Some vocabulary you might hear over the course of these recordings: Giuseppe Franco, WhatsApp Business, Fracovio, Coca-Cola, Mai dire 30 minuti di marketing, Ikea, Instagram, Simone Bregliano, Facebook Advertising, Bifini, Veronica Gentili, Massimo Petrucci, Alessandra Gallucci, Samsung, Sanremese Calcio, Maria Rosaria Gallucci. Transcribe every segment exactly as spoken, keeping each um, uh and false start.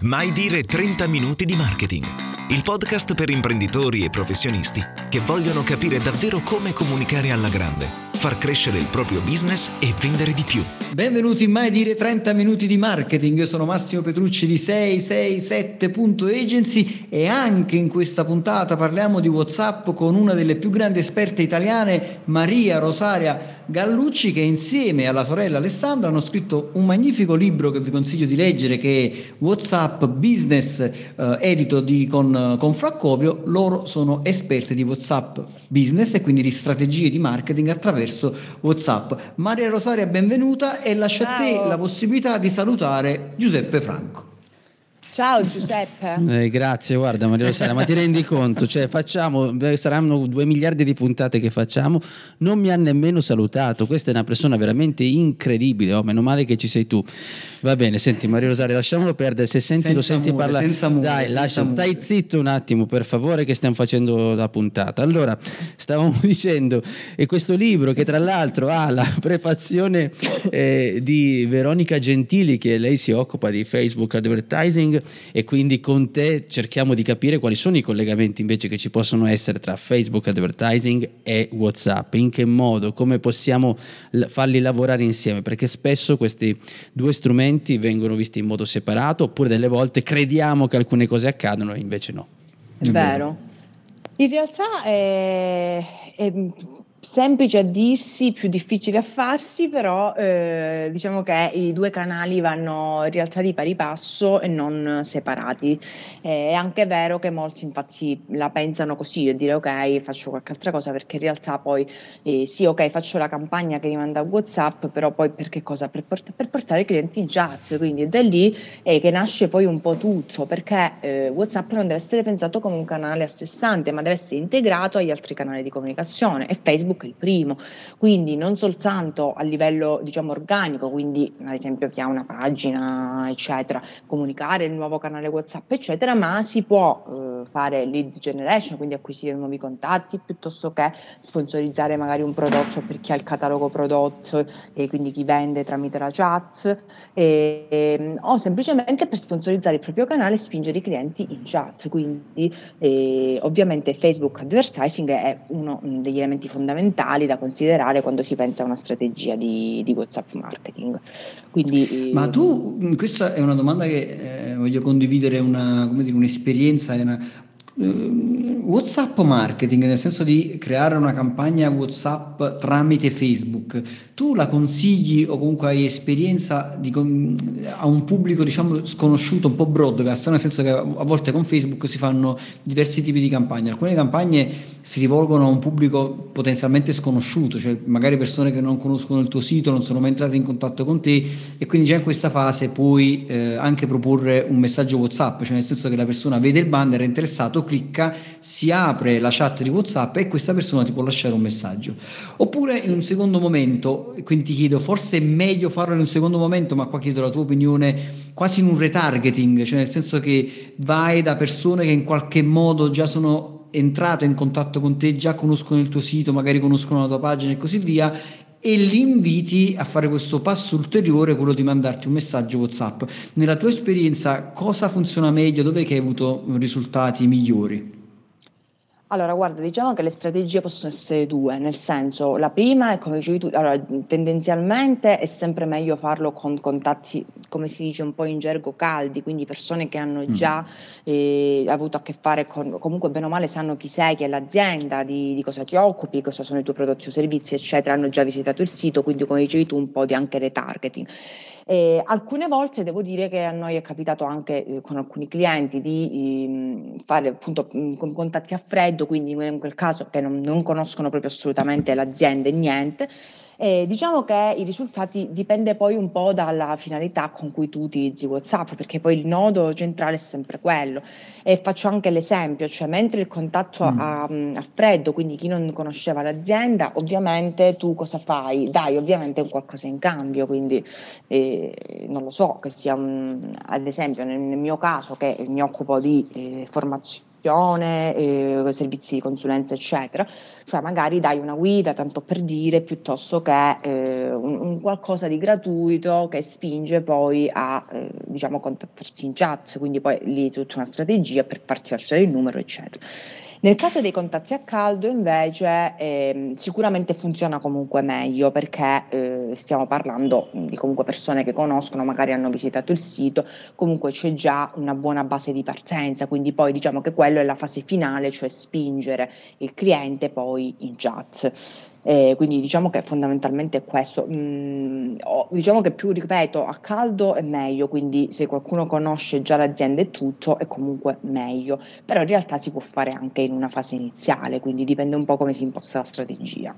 Mai dire trenta minuti di marketing, il podcast per imprenditori e professionisti che vogliono capire davvero come comunicare alla grande, far crescere il proprio business e vendere di più. Benvenuti in Mai dire trenta minuti di marketing, io sono Massimo Petrucci di sei sei sette punto agency e anche in questa puntata parliamo di WhatsApp con una delle più grandi esperte italiane, Maria Rosaria Gallucci, che insieme alla sorella Alessandra hanno scritto un magnifico libro che vi consiglio di leggere, che è WhatsApp Business, eh, edito di, con, con Fracovio. Loro sono esperte di WhatsApp Business e quindi di strategie di marketing attraverso WhatsApp. Maria Rosaria, benvenuta, e lascio Ciao. A te la possibilità di salutare Giuseppe Franco. Ciao Giuseppe. Eh, grazie, guarda Maria Rosaria, ma ti rendi conto? Cioè, facciamo, saranno due miliardi di puntate che facciamo, non mi ha nemmeno salutato. Questa è una persona veramente incredibile. Oh, meno male che ci sei tu. Va bene, senti Maria Rosaria, lasciamolo perdere. Se senti, senza lo senti mure, parlare. Senza mure, dai, senza lascia, mure. Stai zitto un attimo, per favore, che stiamo facendo la puntata. Allora, stavamo dicendo, e questo libro che tra l'altro ha la prefazione eh, di Veronica Gentili, che lei si occupa di Facebook Advertising. E quindi con te cerchiamo di capire quali sono i collegamenti invece che ci possono essere tra Facebook Advertising e WhatsApp, in che modo, come possiamo farli lavorare insieme, perché spesso questi due strumenti vengono visti in modo separato, oppure delle volte crediamo che alcune cose accadano e invece no. È vero, in realtà è, è semplice a dirsi, più difficile a farsi, però eh, diciamo che i due canali vanno in realtà di pari passo e non separati. Eh, è anche vero che molti infatti la pensano così e dire ok, faccio qualche altra cosa, perché in realtà poi eh, sì, ok, faccio la campagna che rimanda a WhatsApp, però poi per che cosa? Per, port- per portare i clienti in chat, quindi è da lì eh, che nasce poi un po' tutto, perché eh, WhatsApp non deve essere pensato come un canale a sé stante, ma deve essere integrato agli altri canali di comunicazione, e Facebook è il primo, quindi non soltanto a livello diciamo organico, quindi ad esempio chi ha una pagina eccetera, comunicare il nuovo canale WhatsApp eccetera, ma si può eh, fare lead generation, quindi acquisire nuovi contatti, piuttosto che sponsorizzare magari un prodotto per chi ha il catalogo prodotto e quindi chi vende tramite la chat, e, e, o semplicemente per sponsorizzare il proprio canale e spingere i clienti in chat, quindi e, ovviamente Facebook Advertising è uno degli elementi fondamentali da considerare quando si pensa a una strategia di, di WhatsApp marketing. Quindi, ma tu, questa è una domanda che eh, voglio condividere, una, come dire, un'esperienza, una, eh, WhatsApp marketing, nel senso di creare una campagna WhatsApp tramite Facebook, tu la consigli o comunque hai esperienza di, a un pubblico diciamo sconosciuto, un po' broadcast, nel senso che a volte con Facebook si fanno diversi tipi di campagne, alcune campagne si rivolgono a un pubblico potenzialmente sconosciuto, cioè magari persone che non conoscono il tuo sito, non sono mai entrate in contatto con te, e quindi già in questa fase puoi eh, anche proporre un messaggio WhatsApp, cioè nel senso che la persona vede il banner, è interessato, clicca, si apre la chat di WhatsApp e questa persona ti può lasciare un messaggio. Oppure in un secondo momento, quindi ti chiedo, forse è meglio farlo in un secondo momento, ma qua chiedo la tua opinione, quasi in un retargeting, cioè nel senso che vai da persone che in qualche modo già sono entrato in contatto con te, già conoscono il tuo sito, magari conoscono la tua pagina e così via, e li inviti a fare questo passo ulteriore, quello di mandarti un messaggio WhatsApp. Nella tua esperienza cosa funziona meglio, dove che hai avuto risultati migliori? Allora, guarda, diciamo che le strategie possono essere due, nel senso, la prima è come dicevi tu, allora, tendenzialmente è sempre meglio farlo con contatti, come si dice un po' in gergo, caldi, quindi persone che hanno già eh, avuto a che fare con, comunque bene o male sanno chi sei, chi è l'azienda, di, di cosa ti occupi, cosa sono i tuoi prodotti o servizi, eccetera, hanno già visitato il sito, quindi come dicevi tu un po' di anche retargeting. Eh, alcune volte devo dire che a noi è capitato anche eh, con alcuni clienti di eh, fare appunto mh, contatti a freddo, quindi in quel caso che non, non conoscono proprio assolutamente l'azienda e niente. Eh, diciamo che i risultati dipende poi un po' dalla finalità con cui tu utilizzi WhatsApp, perché poi il nodo centrale è sempre quello. E faccio anche l'esempio, cioè mentre il contatto mm. a, a freddo, quindi chi non conosceva l'azienda, ovviamente tu cosa fai? Dai ovviamente un qualcosa in cambio, quindi eh, non lo so, che sia un, ad esempio nel, nel mio caso che mi occupo di eh, formazione, Eh, servizi di consulenza eccetera, cioè magari dai una guida tanto per dire piuttosto che eh, un, un qualcosa di gratuito che spinge poi a eh, diciamo contattarsi in chat, quindi poi lì tutta una strategia per farti lasciare il numero eccetera. Nel caso dei contatti a caldo invece eh, sicuramente funziona comunque meglio perché eh, stiamo parlando di comunque persone che conoscono, magari hanno visitato il sito, comunque c'è già una buona base di partenza, quindi poi diciamo che quello è la fase finale, cioè spingere il cliente poi in chat. Eh, quindi diciamo che fondamentalmente è questo, mm, oh, diciamo che più ripeto a caldo è meglio, quindi se qualcuno conosce già l'azienda e tutto è comunque meglio, però in realtà si può fare anche in una fase iniziale, quindi dipende un po' come si imposta la strategia.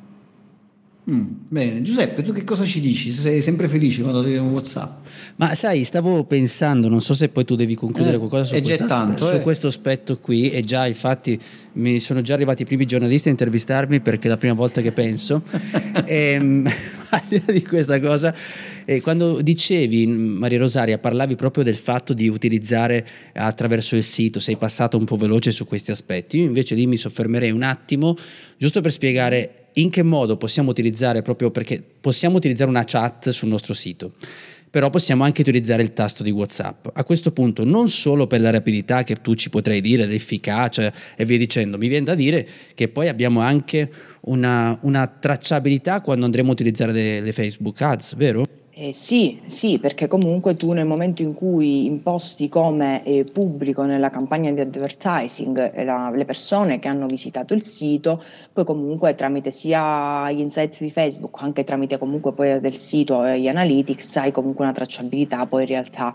Mm, bene, Giuseppe, tu che cosa ci dici? Sei sempre felice quando ti arriva un WhatsApp? Ma sai, stavo pensando, non so se poi tu devi concludere eh, qualcosa su, questo, tanto, su eh. questo aspetto qui, e già infatti mi sono già arrivati i primi giornalisti a intervistarmi perché è la prima volta che penso e, di questa cosa. E quando dicevi, Maria Rosaria, parlavi proprio del fatto di utilizzare attraverso il sito, sei passato un po' veloce su questi aspetti, io invece lì mi soffermerei un attimo giusto per spiegare in che modo possiamo utilizzare, proprio perché possiamo utilizzare una chat sul nostro sito, però possiamo anche utilizzare il tasto di WhatsApp. A questo punto non solo per la rapidità che tu ci potrai dire, l'efficacia e via dicendo, mi viene da dire che poi abbiamo anche una, una tracciabilità quando andremo a utilizzare le, le Facebook Ads, vero? Eh sì, sì, perché comunque tu nel momento in cui imposti come eh, pubblico nella campagna di advertising la, le persone che hanno visitato il sito, poi comunque tramite sia gli insights di Facebook, anche tramite comunque poi del sito e eh, gli analytics, hai comunque una tracciabilità poi in realtà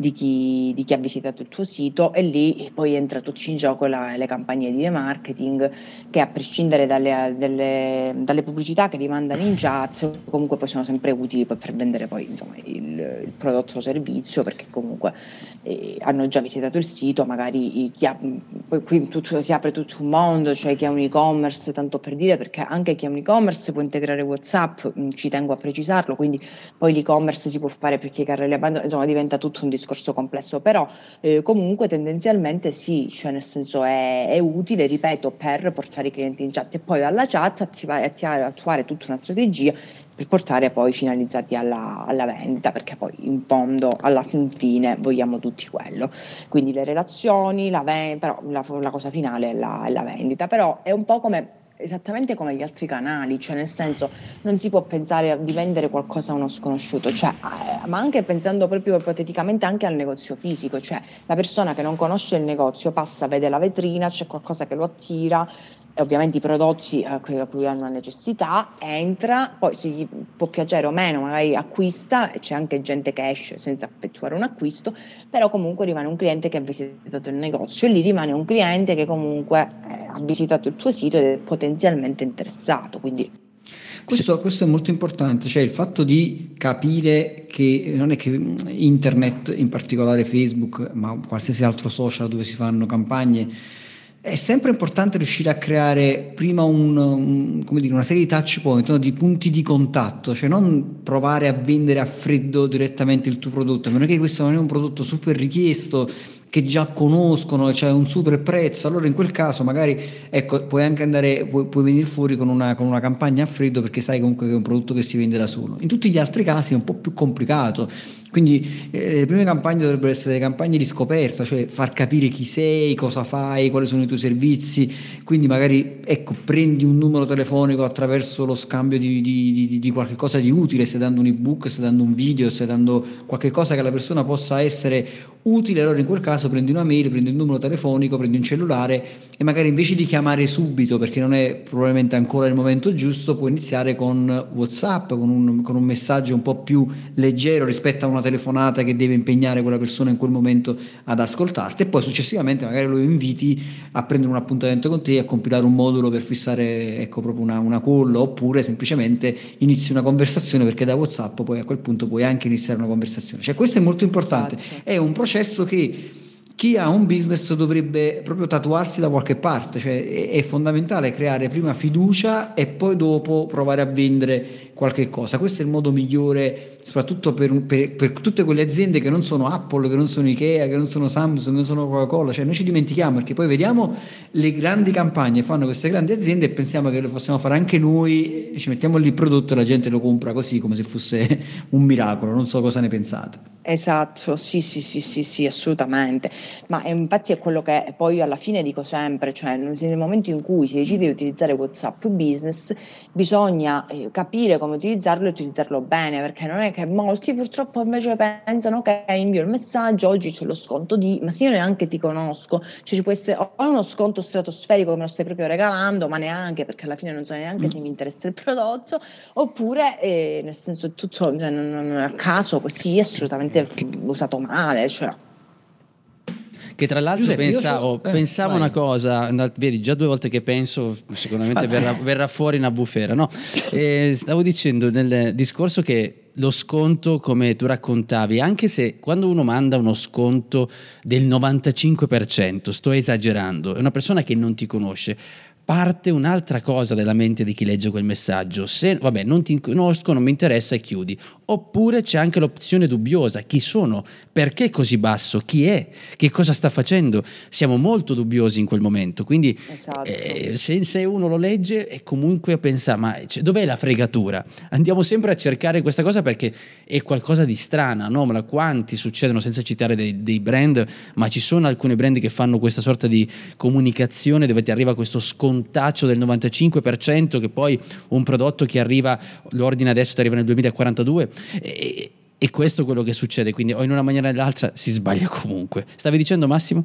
di chi, di chi ha visitato il tuo sito, e lì poi entra tutto in gioco la, le campagne di remarketing che, a prescindere dalle, delle, dalle pubblicità che li mandano in chat, comunque poi sono sempre utili per vendere poi insomma il, il prodotto o servizio, perché comunque eh, hanno già visitato il sito, magari chi ha, poi qui tutto, si apre tutto un mondo, cioè chi ha un e-commerce, tanto per dire, perché anche chi ha un e-commerce può integrare WhatsApp, ci tengo a precisarlo, quindi poi l'e-commerce si può fare perché i carrelli abbandonati, insomma diventa tutto un discorso discorso complesso, però eh, comunque tendenzialmente sì, cioè nel senso è, è utile, ripeto, per portare i clienti in chat e poi dalla chat attivare, attivare, attuare tutta una strategia per portare poi finalizzati alla, alla vendita, perché poi in fondo alla fin fine vogliamo tutti quello, quindi le relazioni, la, ven- però la, la cosa finale è la, è la vendita, però è un po' come esattamente come gli altri canali, cioè nel senso non si può pensare di vendere qualcosa a uno sconosciuto, cioè, ma anche pensando proprio ipoteticamente anche al negozio fisico, cioè la persona che non conosce il negozio passa, vede la vetrina, c'è qualcosa che lo attira, e ovviamente i prodotti a cui hanno una necessità, entra, poi se gli può piacere o meno magari acquista, c'è anche gente che esce senza effettuare un acquisto, però comunque rimane un cliente che ha visitato il negozio, e lì rimane un cliente che comunque eh, ha visitato il tuo sito ed è potenzialmente potenzialmente interessato, quindi questo, questo è molto importante, cioè il fatto di capire che non è che internet, in particolare Facebook, ma qualsiasi altro social dove si fanno campagne, è sempre importante riuscire a creare prima un, un, come dire, una serie di touch point, no? Di punti di contatto, cioè non provare a vendere a freddo direttamente il tuo prodotto, a meno che questo non è un prodotto super richiesto che già conoscono, cioè un super prezzo, allora in quel caso magari ecco puoi anche andare, puoi, puoi venire fuori con una, con una campagna a freddo, perché sai comunque che è un prodotto che si vende da solo. In tutti gli altri casi è un po' più complicato, Quindi eh, le prime campagne dovrebbero essere campagne di scoperta, cioè far capire chi sei, cosa fai, quali sono i tuoi servizi. Quindi magari, ecco, prendi un numero telefonico attraverso lo scambio di, di, di, di qualche cosa di utile, stai dando un ebook, stai dando un video, stai dando qualche cosa che alla persona possa essere utile. Allora in quel caso prendi una mail, prendi un numero telefonico, prendi un cellulare e magari invece di chiamare subito, perché non è probabilmente ancora il momento giusto, puoi iniziare con WhatsApp, con un, con un messaggio un po' più leggero rispetto a una telefonata che deve impegnare quella persona in quel momento ad ascoltarti, e poi successivamente magari lo inviti a prendere un appuntamento con te, a compilare un modulo per fissare, ecco, proprio una, una call, oppure semplicemente inizi una conversazione, perché da WhatsApp poi a quel punto puoi anche iniziare una conversazione. Cioè questo è molto importante, è un processo che chi ha un business dovrebbe proprio tatuarsi da qualche parte, cioè è fondamentale creare prima fiducia e poi dopo provare a vendere qualche cosa. Questo è il modo migliore, soprattutto per, per, per tutte quelle aziende che non sono Apple, che non sono Ikea, che non sono Samsung, che non sono Coca-Cola. Cioè noi ci dimentichiamo, perché poi vediamo le grandi campagne fanno queste grandi aziende e pensiamo che lo possiamo fare anche noi, ci mettiamo lì il prodotto e la gente lo compra così, come se fosse un miracolo. Non so cosa ne pensate. Esatto, sì, sì, sì, sì, sì, assolutamente. Ma infatti è quello che poi alla fine dico sempre, cioè nel momento in cui si decide di utilizzare WhatsApp Business bisogna capire come utilizzarlo e utilizzarlo bene, perché non è che molti purtroppo invece pensano che invio il messaggio, oggi c'è lo sconto di, ma se io neanche ti conosco, cioè ci può essere o uno sconto stratosferico che me lo stai proprio regalando, ma neanche, perché alla fine non so neanche se mi interessa il prodotto, oppure eh, nel senso tutto, cioè, non, non a caso così, assolutamente usato male, cioè. Che tra l'altro Giuseppe, pensavo, io... eh, pensavo una cosa, vedi già due volte che penso, sicuramente verrà, verrà fuori una bufera, no? Eh, stavo dicendo nel discorso che lo sconto, come tu raccontavi, anche se quando uno manda uno sconto del novantacinque per cento, sto esagerando, è una persona che non ti conosce, parte un'altra cosa dalla mente di chi legge quel messaggio. Se, vabbè, non ti conosco, non mi interessa e chiudi. Oppure c'è anche l'opzione dubbiosa. Chi sono? Perché così basso? Chi è? Che cosa sta facendo? Siamo molto dubbiosi in quel momento. Quindi esatto. eh, se, se uno lo legge è comunque a pensare, ma cioè, dov'è la fregatura? Andiamo sempre a cercare questa cosa perché è qualcosa di strana, anomala. Quanti succedono, senza citare dei, dei brand, ma ci sono alcuni brand che fanno questa sorta di comunicazione dove ti arriva questo sconto taccio del novantacinque per cento, che poi un prodotto che arriva, l'ordine adesso ti arriva nel duemilaquarantadue, e, e questo è quello che succede. Quindi o in una maniera o nell'altra si sbaglia comunque. Stavi dicendo, Massimo?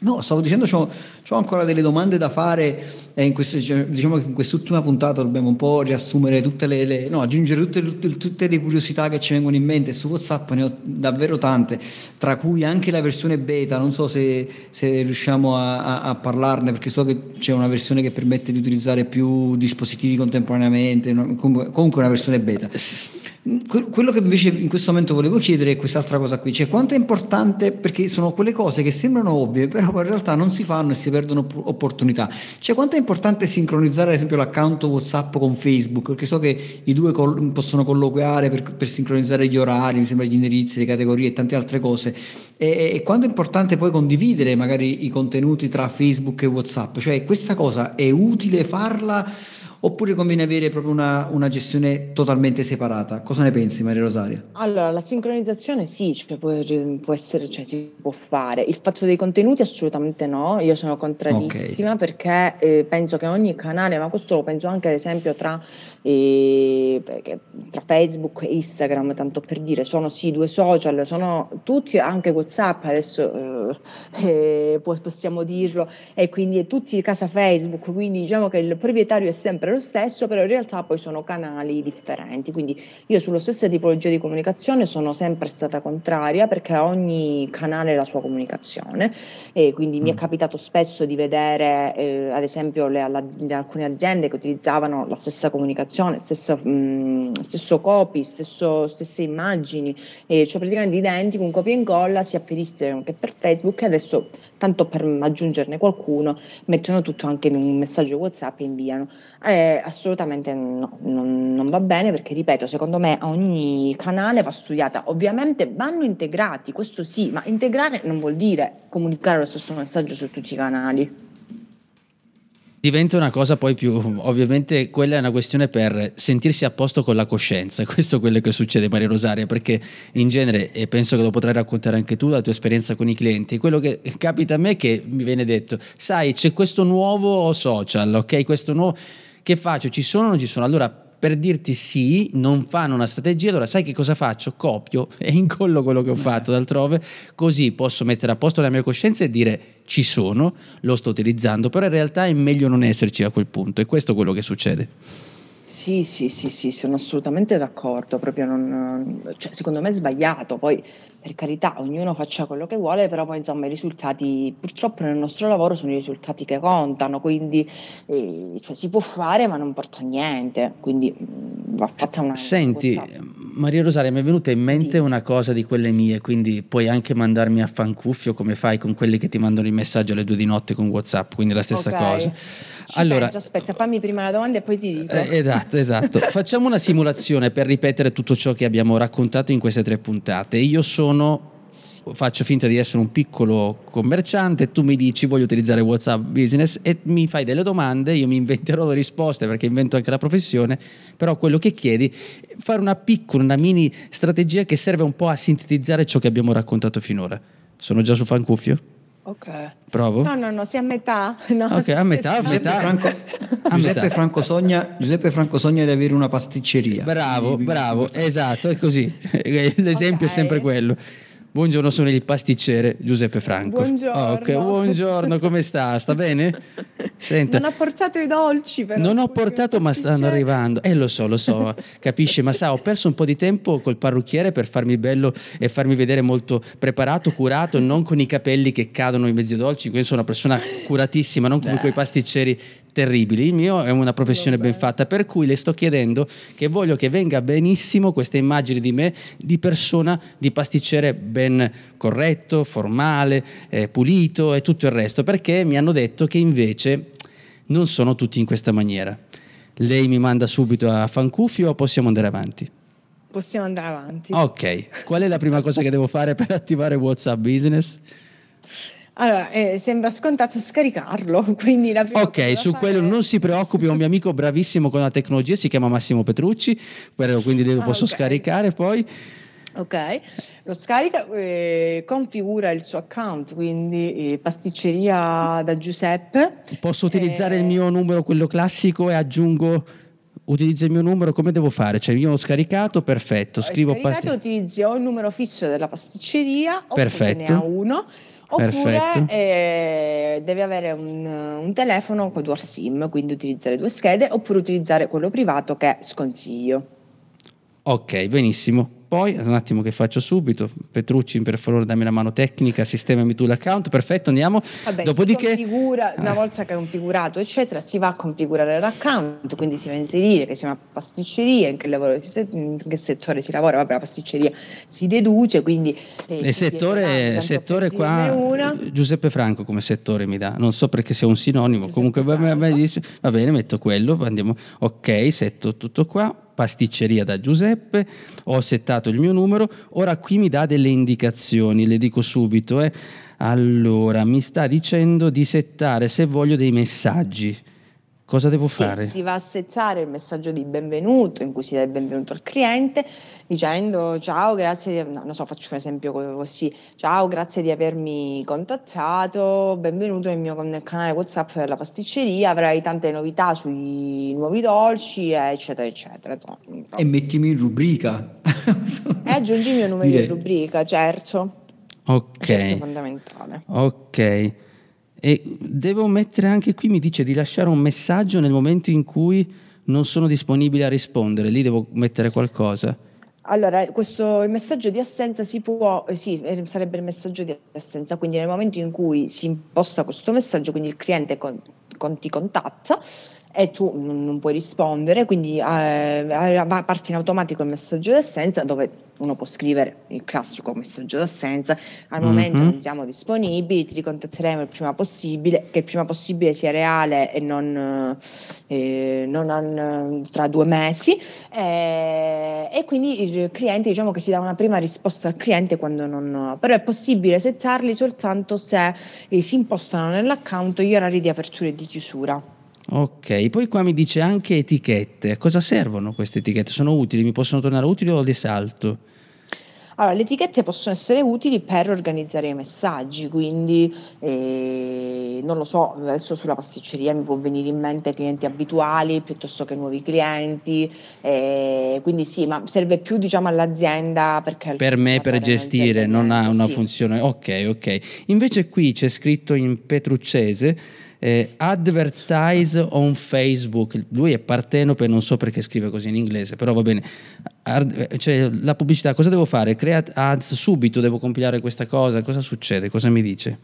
No, stavo dicendo, c'ho, c'ho ancora delle domande da fare, eh, in questo, diciamo che in quest'ultima puntata dobbiamo un po' riassumere tutte le, le no, aggiungere tutte, tutte, tutte le curiosità che ci vengono in mente. Su WhatsApp ne ho davvero tante, tra cui anche la versione beta. Non so se, se riusciamo a, a, a parlarne, perché so che c'è una versione che permette di utilizzare più dispositivi contemporaneamente, una, comunque una versione beta. Quello che invece in questo momento volevo chiedere è quest'altra cosa qui, cioè quanto è importante, perché sono quelle cose che sembrano ovvie però in realtà non si fanno e si perdono opportunità. Cioè quanto è importante sincronizzare ad esempio l'account WhatsApp con Facebook, perché so che i due col- possono colloquiare per, per sincronizzare gli orari, mi sembra, gli indirizzi, le categorie e tante altre cose, e, e quanto è importante poi condividere magari i contenuti tra Facebook e WhatsApp. Cioè questa cosa è utile farla oppure conviene avere proprio una, una gestione totalmente separata? Cosa ne pensi, Maria Rosaria? Allora, la sincronizzazione sì, cioè può, può essere, cioè si può fare. Il fatto dei contenuti assolutamente no, io sono contrarissima, okay, perché eh, penso che ogni canale, ma questo lo penso anche ad esempio tra, eh, tra Facebook e Instagram, tanto per dire, sono sì due social, sono tutti, anche WhatsApp adesso eh, eh, possiamo dirlo, e quindi è tutti casa Facebook, quindi diciamo che il proprietario è sempre lo stesso, però in realtà poi sono canali differenti, quindi io sulla stessa tipologia di comunicazione sono sempre stata contraria, perché ogni canale ha la sua comunicazione, e quindi mm. mi è capitato spesso di vedere eh, ad esempio le, la, le, alcune aziende che utilizzavano la stessa comunicazione, stessa, mh, stesso copy, stesso, stesse immagini, eh, cioè praticamente identico, un copia e incolla sia per Instagram che per Facebook, e adesso tanto per aggiungerne qualcuno mettono tutto anche in un messaggio WhatsApp e inviano. Eh, assolutamente no, non, non va bene, perché ripeto, secondo me ogni canale va studiata, ovviamente vanno integrati, questo sì, ma integrare non vuol dire comunicare lo stesso messaggio su tutti i canali. Diventa una cosa poi più, ovviamente quella è una questione per sentirsi a posto con la coscienza, questo è quello che succede, Maria Rosaria, perché in genere, e penso che lo potrai raccontare anche tu, la tua esperienza con i clienti, quello che capita a me è che mi viene detto, sai c'è questo nuovo social, ok, questo nuovo, che faccio, ci sono o non ci sono? Allora, per dirti sì, non fanno una strategia, allora sai che cosa faccio? Copio e incollo quello che ho fatto d'altrove, così posso mettere a posto la mia coscienza e dire ci sono, lo sto utilizzando, però in realtà è meglio non esserci a quel punto, e questo è quello che succede. Sì, sì, sì, sì, sono assolutamente d'accordo, proprio non, cioè, secondo me è sbagliato, poi per carità ognuno faccia quello che vuole, però poi insomma i risultati, purtroppo nel nostro lavoro sono i risultati che contano, quindi eh, cioè, si può fare ma non porta a niente, quindi va fatta una... Senti, Maria Rosaria, mi è venuta in mente sì. una cosa di quelle mie, quindi puoi anche mandarmi a fancuffio come fai con quelli che ti mandano il messaggio alle due di notte con WhatsApp, quindi la stessa okay. cosa. Ci allora penso, aspetta, fammi prima la domanda e poi ti dico. Eh, esatto, esatto. Facciamo una simulazione per ripetere tutto ciò che abbiamo raccontato in queste tre puntate. Io sono faccio finta di essere un piccolo commerciante, tu mi dici voglio utilizzare WhatsApp Business e mi fai delle domande, io mi inventerò le risposte perché invento anche la professione, però quello che chiedi è fare una piccola, una mini strategia che serve un po' a sintetizzare ciò che abbiamo raccontato finora. Sono già su Fancuffio? Ok. Provo? No, no, no, si a metà. No. Ok, a metà, a metà. Franco, a Giuseppe, metà. Franco sogna, Giuseppe Franco sogna di avere una pasticceria. Bravo, bravo, esatto, è così. L'esempio okay. è sempre quello. Buongiorno, sono il pasticcere Giuseppe Franco. Buongiorno. Oh, okay. Buongiorno, come sta? Sta bene? Senta. Non ha portato i dolci però. Non ho portato ma stanno arrivando. Eh lo so, lo so, capisce, ma sa, ho perso un po' di tempo col parrucchiere per farmi bello e farmi vedere molto preparato, curato, non con i capelli che cadono in mezzo ai dolci, quindi sono una persona curatissima, non come quei pasticceri terribili. Il mio è una professione ben fatta, per cui le sto chiedendo che voglio che venga benissimo questa immagine di me, di persona, di pasticcere ben corretto, formale, eh, pulito e tutto il resto, perché mi hanno detto che invece non sono tutti in questa maniera. Lei mi manda subito a fancuffio o possiamo andare avanti? Possiamo andare avanti. Ok, qual è la prima cosa che devo fare per attivare WhatsApp Business? Allora, eh, sembra scontato scaricarlo, quindi la prima ok, su quello fare... non si preoccupi, ho un mio amico bravissimo con la tecnologia, si chiama Massimo Petrucci, però quindi lo ah, posso okay. scaricare poi. Ok, lo scarica, eh, configura il suo account, quindi eh, pasticceria da Giuseppe. Posso utilizzare eh... il mio numero, quello classico, e aggiungo... Utilizzo il mio numero, come devo fare? Cioè io l'ho scaricato, perfetto, scrivo scaricato, pastic- utilizzi o il numero fisso della pasticceria, perfetto. Oppure se ne ha uno. Oppure eh, deve avere un, un telefono con dual SIM, quindi utilizzare due schede, oppure utilizzare quello privato che sconsiglio. Ok, benissimo. Poi, un attimo che faccio subito, Petrucci per favore dammi la mano tecnica, sistemami tu l'account, perfetto, andiamo. Vabbè, dopodiché configura, una volta che è configurato eccetera, si va a configurare l'account, quindi si va a inserire che sia una pasticceria, in che, lavoro, in che settore si lavora, vabbè la pasticceria si deduce, quindi eh, e settore, settore qua una. Giuseppe Franco come settore mi dà, non so perché sia un sinonimo, Giuseppe comunque va, va bene, metto quello, andiamo, ok, setto tutto qua, pasticceria da Giuseppe, ho settato il mio numero, ora qui mi dà delle indicazioni, le dico subito eh. Allora mi sta dicendo di settare se voglio dei messaggi, Cosa devo fare? Sì, si va a settare il messaggio di benvenuto, in cui si dà il benvenuto al cliente dicendo ciao, grazie, di... no, non so, faccio un esempio così, ciao, grazie di avermi contattato, benvenuto nel mio nel canale WhatsApp della pasticceria, avrai tante novità sui nuovi dolci, eccetera, eccetera. So, so. E mettimi in rubrica. E aggiungi il mio numero Direi. in rubrica, certo. Ok. Certo, fondamentale. Ok. E devo mettere anche qui, mi dice di lasciare un messaggio nel momento in cui non sono disponibile a rispondere, lì devo mettere qualcosa. Allora, questo il messaggio di assenza si può, sì, sarebbe il messaggio di assenza, quindi nel momento in cui si imposta questo messaggio, quindi il cliente con, con, ti contatta e tu non puoi rispondere, quindi eh, parte in automatico il messaggio d'assenza, dove uno può scrivere il classico messaggio d'assenza, al momento mm-hmm. non siamo disponibili, ti ricontatteremo il prima possibile, che il prima possibile sia reale e non, eh, non an, tra due mesi, eh, e quindi il cliente, diciamo che si dà una prima risposta al cliente quando non, però è possibile settarli soltanto se eh, si impostano nell'account gli orari di apertura e di chiusura. Ok, poi qua mi dice anche etichette. A cosa servono queste etichette? Sono utili? Mi possono tornare utili o le salto? Allora, le etichette possono essere utili per organizzare i messaggi, quindi eh, non lo so, adesso sulla pasticceria mi può venire in mente clienti abituali piuttosto che nuovi clienti, eh, quindi sì, ma serve più, diciamo, all'azienda perché per me per gestire, non ha una sì. funzione. Ok, ok. Invece qui c'è scritto in petruccese Eh, advertise on Facebook. Lui è partenope, non so perché scrive così in inglese, però va bene. Ad, cioè, la pubblicità, cosa devo fare? Create ads subito, devo compilare questa cosa, cosa succede? Cosa mi dice?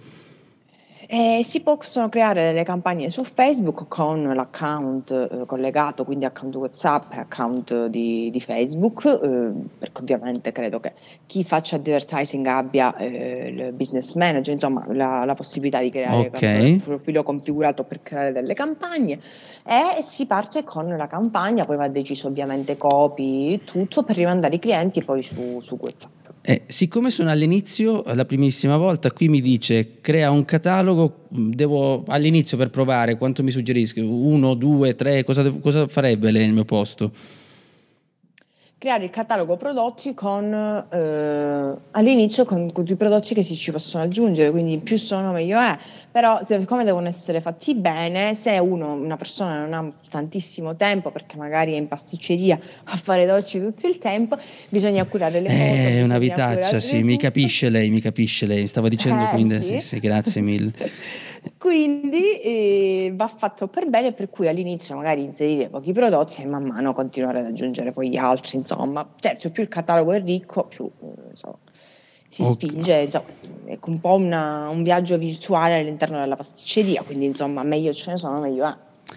Eh, si possono creare delle campagne su Facebook con l'account eh, collegato, quindi account WhatsApp, account di, di Facebook, eh, perché ovviamente credo che chi faccia advertising abbia eh, il business manager, insomma la, la possibilità di creare okay. un profilo configurato per creare delle campagne, e si parte con la campagna, poi va deciso ovviamente copy, tutto per rimandare i clienti poi su, su WhatsApp. Eh, siccome sono all'inizio, la primissima volta, qui mi dice crea un catalogo, devo all'inizio per provare, quanto mi suggerisco? Uno, due, tre, cosa, devo, cosa farebbe lei nel mio posto? Creare il catalogo prodotti con eh, all'inizio con, con i prodotti che si ci possono aggiungere, quindi più sono meglio è, però siccome devono essere fatti bene, se uno, una persona non ha tantissimo tempo perché magari è in pasticceria a fare dolci tutto il tempo, bisogna curare le foto. È eh, una vitaccia, sì, tutto. mi capisce lei, mi capisce lei, stavo dicendo eh, quindi, sì. Sì, sì, grazie mille. Quindi eh, va fatto per bene, per cui all'inizio magari inserire pochi prodotti e man mano continuare ad aggiungere poi gli altri, insomma, certo, più il catalogo è ricco, più insomma, si okay. spinge, insomma, è un po' una, un viaggio virtuale all'interno della pasticceria, quindi insomma meglio ce ne sono, meglio è.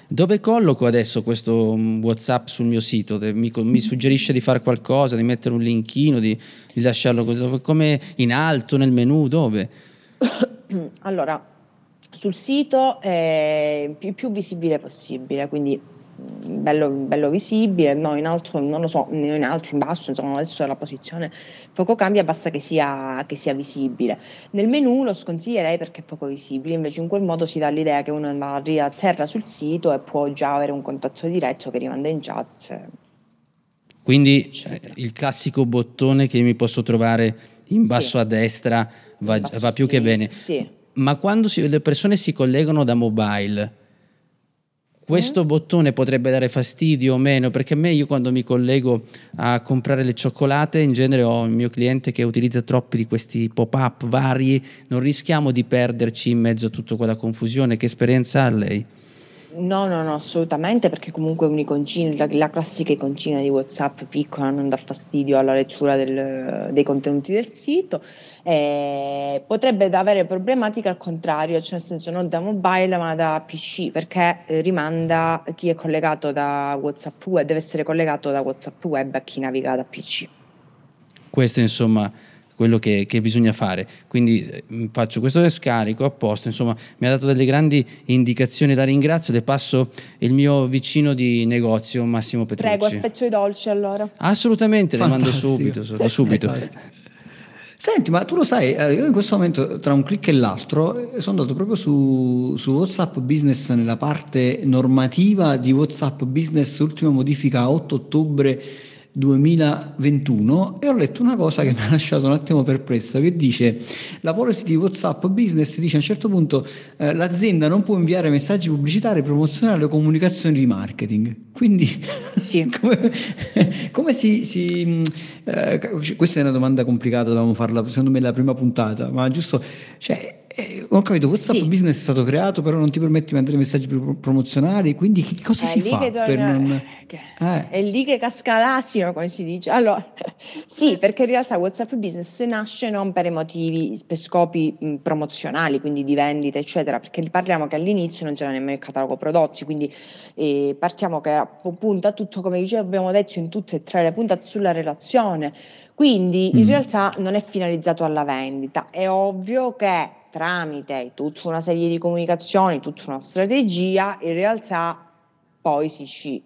Dove colloco adesso questo WhatsApp sul mio sito? Mi, mi suggerisce di fare qualcosa, di mettere un linkino, di, di lasciarlo così, come in alto nel menu, dove? Allora, sul sito è più, più visibile possibile, quindi bello, bello visibile, no, in alto non lo so, in alto, in basso, insomma adesso la posizione poco cambia, basta che sia, che sia visibile. Nel menu lo sconsiglierei perché è poco visibile, invece in quel modo si dà l'idea che uno arriva a terra sul sito e può già avere un contatto diretto che rimanda in chat. Cioè, quindi eccetera. Il classico bottone che mi posso trovare in basso sì. a destra va, basso, va più sì, che bene. Sì. Ma quando si, le persone si collegano da mobile, questo mm. bottone potrebbe dare fastidio o meno? Perché a me, io quando mi collego a comprare le cioccolate, in genere ho il mio cliente che utilizza troppi di questi pop-up vari, non rischiamo di perderci in mezzo a tutta quella confusione? Che esperienza ha lei? No, no, no, assolutamente, perché comunque un iconcino, la, la classica iconcina di WhatsApp piccola non dà fastidio alla lettura del, dei contenuti del sito. Eh, potrebbe avere problematica al contrario, cioè nel senso non da mobile ma da P C, perché eh, rimanda chi è collegato da WhatsApp web, deve essere collegato da WhatsApp web a chi naviga da P C. Questo insomma quello che, che bisogna fare, quindi faccio questo scarico apposta, insomma mi ha dato delle grandi indicazioni, la ringrazio, le passo il mio vicino di negozio Massimo Petrucci. Prego, aspetto i dolci allora. Assolutamente, fantastico. Le mando subito, subito. Senti, ma tu lo sai, io in questo momento tra un click e l'altro sono andato proprio su, su WhatsApp Business, nella parte normativa di WhatsApp Business, ultima modifica otto ottobre duemilaventuno, e ho letto una cosa che mi ha lasciato un attimo perplessa, che dice: la policy di WhatsApp Business dice a un certo punto eh, l'azienda non può inviare messaggi pubblicitari, promozionali o comunicazioni di marketing. Quindi sì. come, come si, si eh, questa è una domanda complicata, dovevamo farla secondo me la prima puntata, ma giusto, cioè eh, ho capito, WhatsApp sì. Business è stato creato, però non ti permette di mandare messaggi promozionali, quindi che cosa eh, si fa torna... per non... eh. È lì che casca l'asino, come si dice. Allora sì, perché in realtà WhatsApp Business nasce non per motivi, per scopi mh, promozionali, quindi di vendita eccetera, perché parliamo che all'inizio non c'era nemmeno il catalogo prodotti, quindi eh, partiamo che punta tutto, come dicevo, abbiamo detto in tutte e tre le puntate, sulla relazione, quindi mm. in realtà non è finalizzato alla vendita. È ovvio che tramite tutta una serie di comunicazioni, tutta una strategia, in realtà poi si ci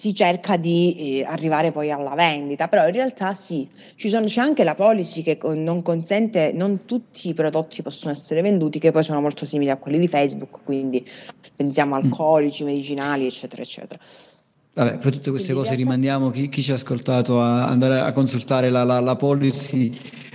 si cerca di eh, arrivare poi alla vendita, però in realtà sì, ci sono, c'è anche la policy che con, non consente, non tutti i prodotti possono essere venduti, che poi sono molto simili a quelli di Facebook, quindi pensiamo alcolici, medicinali, eccetera, eccetera. Vabbè, per tutte queste quindi cose rimandiamo chi, chi ci ha ascoltato a andare a consultare la, la, la policy,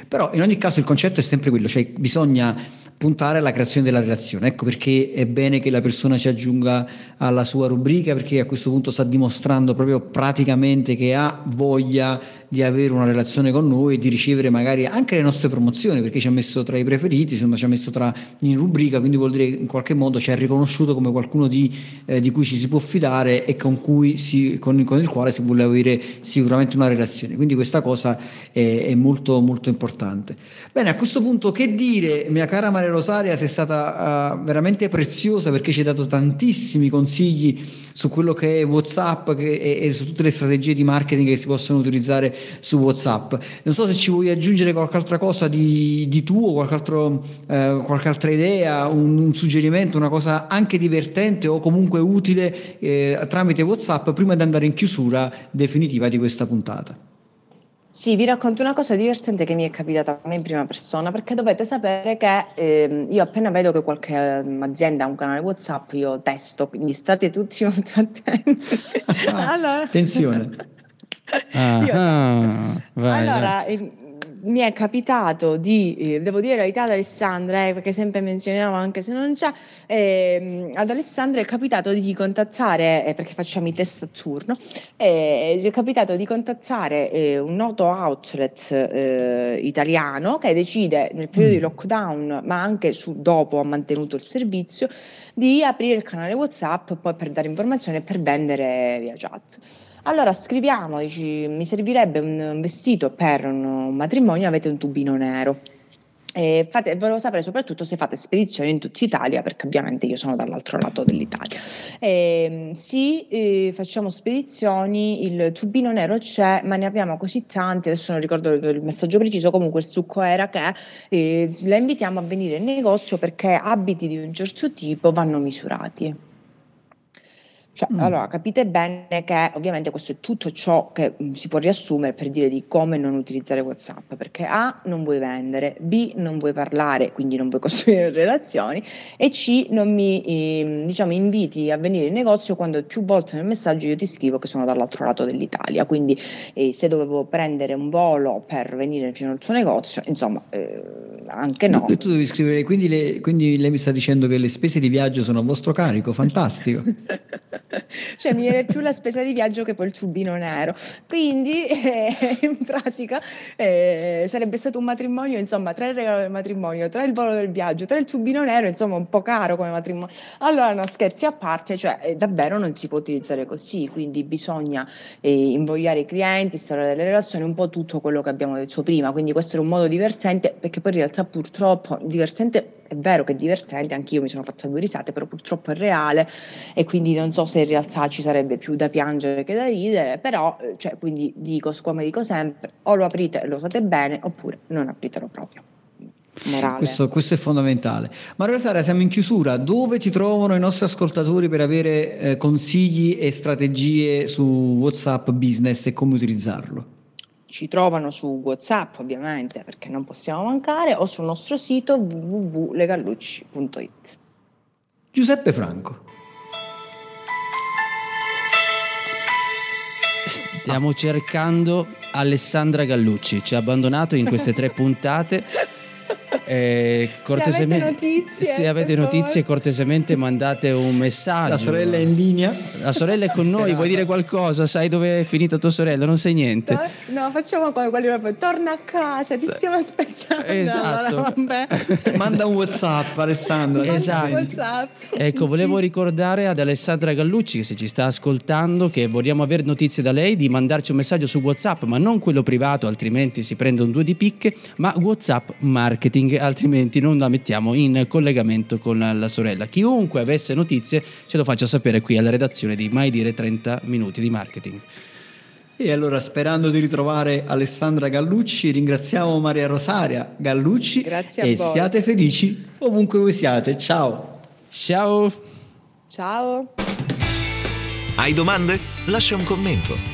però in ogni caso il concetto è sempre quello, cioè bisogna puntare alla creazione della relazione. Ecco perché è bene che la persona ci aggiunga alla sua rubrica, perché a questo punto sta dimostrando proprio praticamente che ha voglia di avere una relazione con noi, di ricevere magari anche le nostre promozioni, perché ci ha messo tra i preferiti, insomma ci ha messo tra in rubrica, quindi vuol dire che in qualche modo ci ha riconosciuto come qualcuno di, eh, di cui ci si può fidare e con cui si, con, con il quale si vuole avere sicuramente una relazione. Quindi questa cosa è, è molto molto importante. Bene, a questo punto che dire, mia cara Maria Rosaria, sei stata uh, veramente preziosa, perché ci hai dato tantissimi consigli su quello che è WhatsApp che, e, e su tutte le strategie di marketing che si possono utilizzare su WhatsApp. Non so se ci vuoi aggiungere qualche altra cosa di, di tuo, qualche, altro, eh, qualche altra idea, un, un suggerimento, una cosa anche divertente o comunque utile eh, tramite WhatsApp, prima di andare in chiusura definitiva di questa puntata. Sì, vi racconto una cosa divertente che mi è capitata a me in prima persona, perché dovete sapere che ehm, io appena vedo che qualche ehm, azienda ha un canale WhatsApp, io testo, quindi state tutti molto attenti. Allora, attenzione. Ah, io, ah, vai, allora vai. Eh, mi è capitato di eh, devo dire la verità ad Alessandra, eh, perché sempre menzioniamo anche se non c'è eh, ad Alessandra è capitato di contattare eh, perché facciamo i test a turno, eh, è capitato di contattare eh, un noto outlet eh, italiano che decide nel periodo mm. di lockdown, ma anche su, dopo ha mantenuto il servizio, di aprire il canale WhatsApp poi per dare informazioni e per vendere via chat. Allora scriviamo, dici, mi servirebbe un vestito per un matrimonio, avete un tubino nero. E fate, volevo sapere soprattutto se fate spedizioni in tutta Italia, perché ovviamente io sono dall'altro lato dell'Italia. E, sì, eh, facciamo spedizioni, il tubino nero c'è, ma ne abbiamo così tanti, adesso non ricordo il messaggio preciso, comunque il succo era che eh, la invitiamo a venire in negozio perché abiti di un certo tipo vanno misurati. Cioè, mm. Allora capite bene che ovviamente questo è tutto ciò che mh, si può riassumere per dire di come non utilizzare WhatsApp, perché A, non vuoi vendere, B, non vuoi parlare, quindi non vuoi costruire relazioni, e C, non mi eh, diciamo inviti a venire in negozio quando più volte nel messaggio io ti scrivo che sono dall'altro lato dell'Italia, quindi eh, se dovevo prendere un volo per venire fino al tuo negozio, insomma eh, anche no. E tu devi scrivere, quindi, le, quindi lei mi sta dicendo che le spese di viaggio sono a vostro carico, fantastico. Cioè mi viene più la spesa di viaggio che poi il tubino nero, quindi eh, in pratica eh, sarebbe stato un matrimonio, insomma, tra il regalo del matrimonio, tra il volo del viaggio, tra il tubino nero, insomma un po' caro come matrimonio. Allora no, scherzi a parte, cioè eh, davvero non si può utilizzare così, quindi bisogna eh, invogliare i clienti, stare nelle relazioni, un po' tutto quello che abbiamo detto prima, quindi questo era un modo divertente, perché poi in realtà purtroppo divertente è vero che è divertente, anch'io mi sono fatta due risate, però purtroppo è reale e quindi non so se in realtà ci sarebbe più da piangere che da ridere, però cioè, quindi dico, come dico sempre, o lo aprite e lo usate bene oppure non apritelo proprio. Questo, questo è fondamentale. Maria Rosaria, siamo in chiusura, dove ti trovano i nostri ascoltatori per avere eh, consigli e strategie su WhatsApp Business e come utilizzarlo? Ci trovano su WhatsApp, ovviamente, perché non possiamo mancare, o sul nostro sito w w w punto le gallucci punto i t. Giuseppe Franco. Stiamo cercando Alessandra Gallucci, ci ha abbandonato in queste tre puntate. Eh, cortesemente, se avete notizie, se avete notizie cortesemente mandate un messaggio. La sorella è in linea. La sorella è con Sperata. Noi, vuoi dire qualcosa? Sai dove è finita tua sorella? Non sai niente. No, no, facciamo qualcosa. Torna a casa, ti stiamo aspettando. Esatto. Allora, vabbè. Manda un WhatsApp, Alessandra. Esatto. WhatsApp. Ecco, volevo sì. ricordare ad Alessandra Gallucci, che se ci sta ascoltando, che vogliamo avere notizie da lei, di mandarci un messaggio su WhatsApp, ma non quello privato, altrimenti si prendono due di picche, ma WhatsApp marketing, altrimenti non la mettiamo in collegamento con la sorella. Chiunque avesse notizie ce lo faccia sapere qui alla redazione di Mai dire trenta minuti di marketing. E allora, sperando di ritrovare Alessandra Gallucci, ringraziamo Maria Rosaria Gallucci. Grazie a e voi. Siate felici ovunque voi siate. Ciao. Ciao. Ciao. Hai domande? Lascia un commento.